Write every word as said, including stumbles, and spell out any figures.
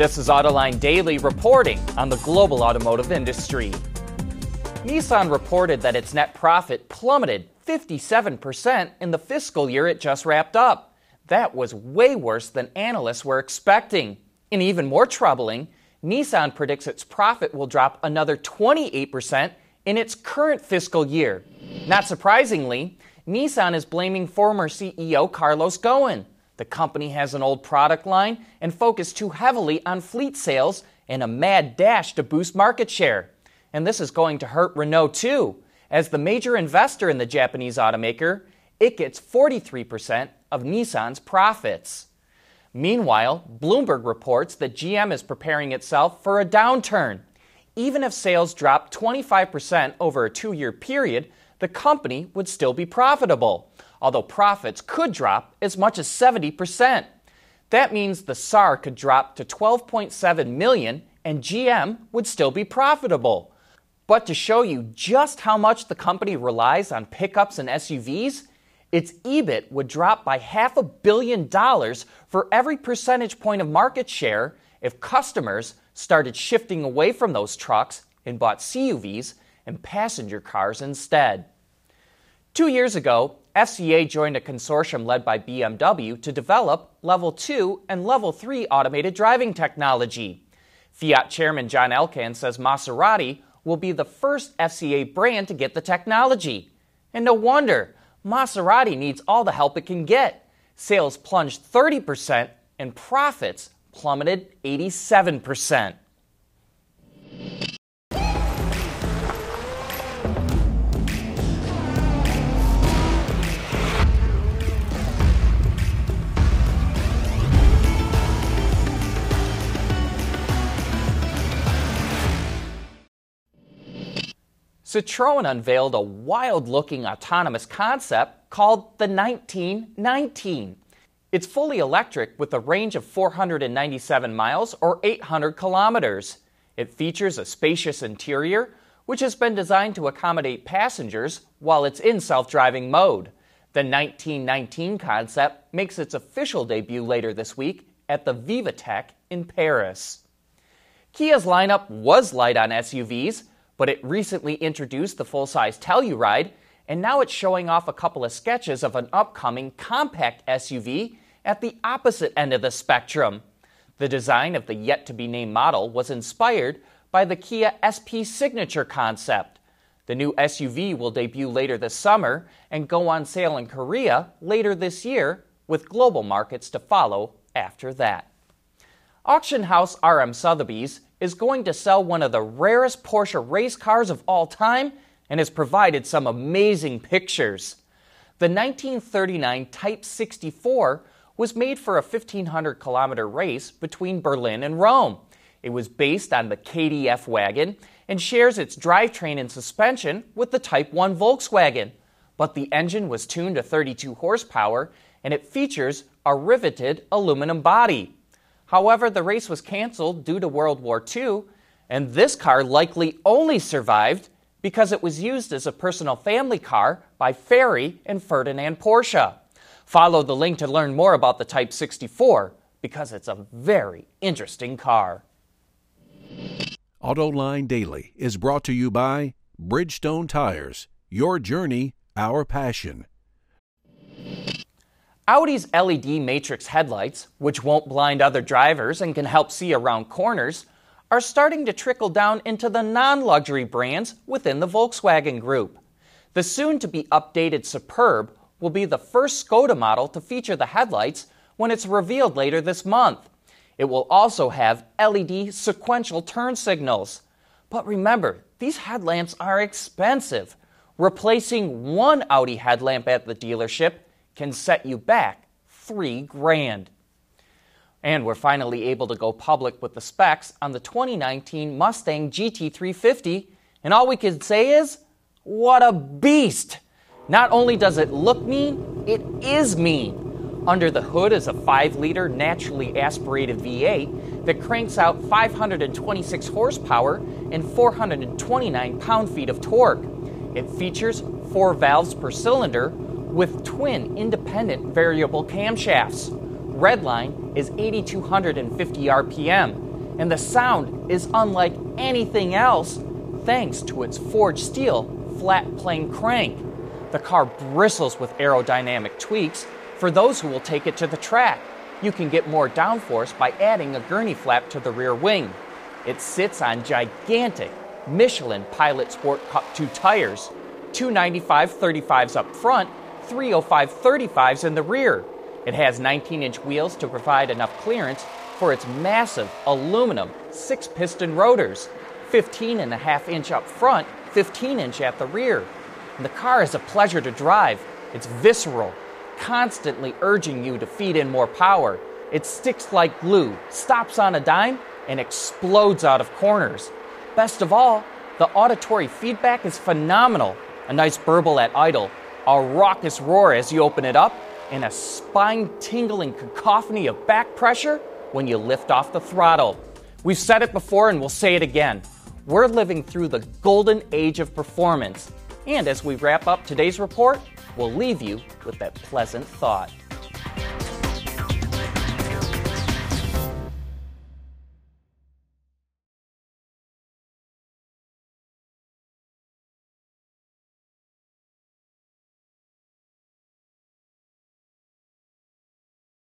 This is Autoline Daily reporting on the global automotive industry. Nissan reported that its net profit plummeted fifty-seven percent in the fiscal year it just wrapped up. That was way worse than analysts were expecting. And even more troubling, Nissan predicts its profit will drop another twenty-eight percent in its current fiscal year. Not surprisingly, Nissan is blaming former C E O Carlos Ghosn. The company has an old product line and focused too heavily on fleet sales and a mad dash to boost market share. And this is going to hurt Renault too. As the major investor in the Japanese automaker, it gets forty-three percent of Nissan's profits. Meanwhile, Bloomberg reports that G M is preparing itself for a downturn. Even if sales dropped twenty-five percent over a two-year period, the company would still be profitable, although profits could drop as much as seventy percent. That means the S A R could drop to twelve point seven million and G M would still be profitable. But to show you just how much the company relies on pickups and S U Vs, its EBIT would drop by half a billion dollars for every percentage point of market share if customers started shifting away from those trucks and bought C U Vs and passenger cars instead. Two years ago, F C A joined a consortium led by B M W to develop Level two and Level three automated driving technology. Fiat chairman John Elkann says Maserati will be the first F C A brand to get the technology. And no wonder. Maserati needs all the help it can get. Sales plunged thirty percent and profits plummeted eighty-seven percent. Citroën unveiled a wild-looking autonomous concept called the nineteen nineteen. It's fully electric with a range of four hundred ninety-seven miles or eight hundred kilometers. It features a spacious interior, which has been designed to accommodate passengers while it's in self-driving mode. The nineteen nineteen concept makes its official debut later this week at the VivaTech in Paris. Kia's lineup was light on S U Vs, but it recently introduced the full-size Telluride, and now it's showing off a couple of sketches of an upcoming compact S U V at the opposite end of the spectrum. The design of the yet-to-be-named model was inspired by the Kia S P Signature concept. The new S U V will debut later this summer and go on sale in Korea later this year, with global markets to follow after that. Auction house R M Sotheby's is going to sell one of the rarest Porsche race cars of all time and has provided some amazing pictures. The nineteen thirty-nine Type sixty-four was made for a fifteen hundred kilometer race between Berlin and Rome. It was based on the K D F wagon and shares its drivetrain and suspension with the Type one Volkswagen. But the engine was tuned to thirty-two horsepower and it features a riveted aluminum body. However, the race was canceled due to World War Two, and this car likely only survived because it was used as a personal family car by Ferry and Ferdinand Porsche. Follow the link to learn more about the Type sixty-four, because it's a very interesting car. Autoline Daily is brought to you by Bridgestone Tires, your journey, our passion. Audi's L E D matrix headlights, which won't blind other drivers and can help see around corners, are starting to trickle down into the non-luxury brands within the Volkswagen group. The soon-to-be updated Superb will be the first Skoda model to feature the headlights when it's revealed later this month. It will also have L E D sequential turn signals. But remember, these headlamps are expensive. Replacing one Audi headlamp at the dealership can set you back three grand. And we're finally able to go public with the specs on the twenty nineteen Mustang G T three fifty, and all we can say is, what a beast! Not only does it look mean, it is mean. Under the hood is a five liter naturally aspirated V eight that cranks out five hundred twenty-six horsepower and four hundred twenty-nine pound-feet of torque. It features four valves per cylinder, with twin independent variable camshafts. Redline is eighty-two fifty R P M. and the sound is unlike anything else thanks to its forged steel flat plane crank. The car bristles with aerodynamic tweaks for those who will take it to the track. You can get more downforce by adding a Gurney flap to the rear wing. It sits on gigantic Michelin Pilot Sport Cup two tires, two ninety-five thirty-fives up front, three oh five thirty-fives in the rear. It has nineteen inch wheels to provide enough clearance for its massive aluminum six-piston rotors, fifteen and a half inch up front, fifteen inch at the rear. And the car is a pleasure to drive. It's visceral, constantly urging you to feed in more power. It sticks like glue, stops on a dime, and explodes out of corners. Best of all, the auditory feedback is phenomenal. A nice burble at idle, a raucous roar as you open it up, and a spine-tingling cacophony of back pressure when you lift off the throttle. We've said it before and we'll say it again. We're living through the golden age of performance. And as we wrap up today's report, we'll leave you with that pleasant thought.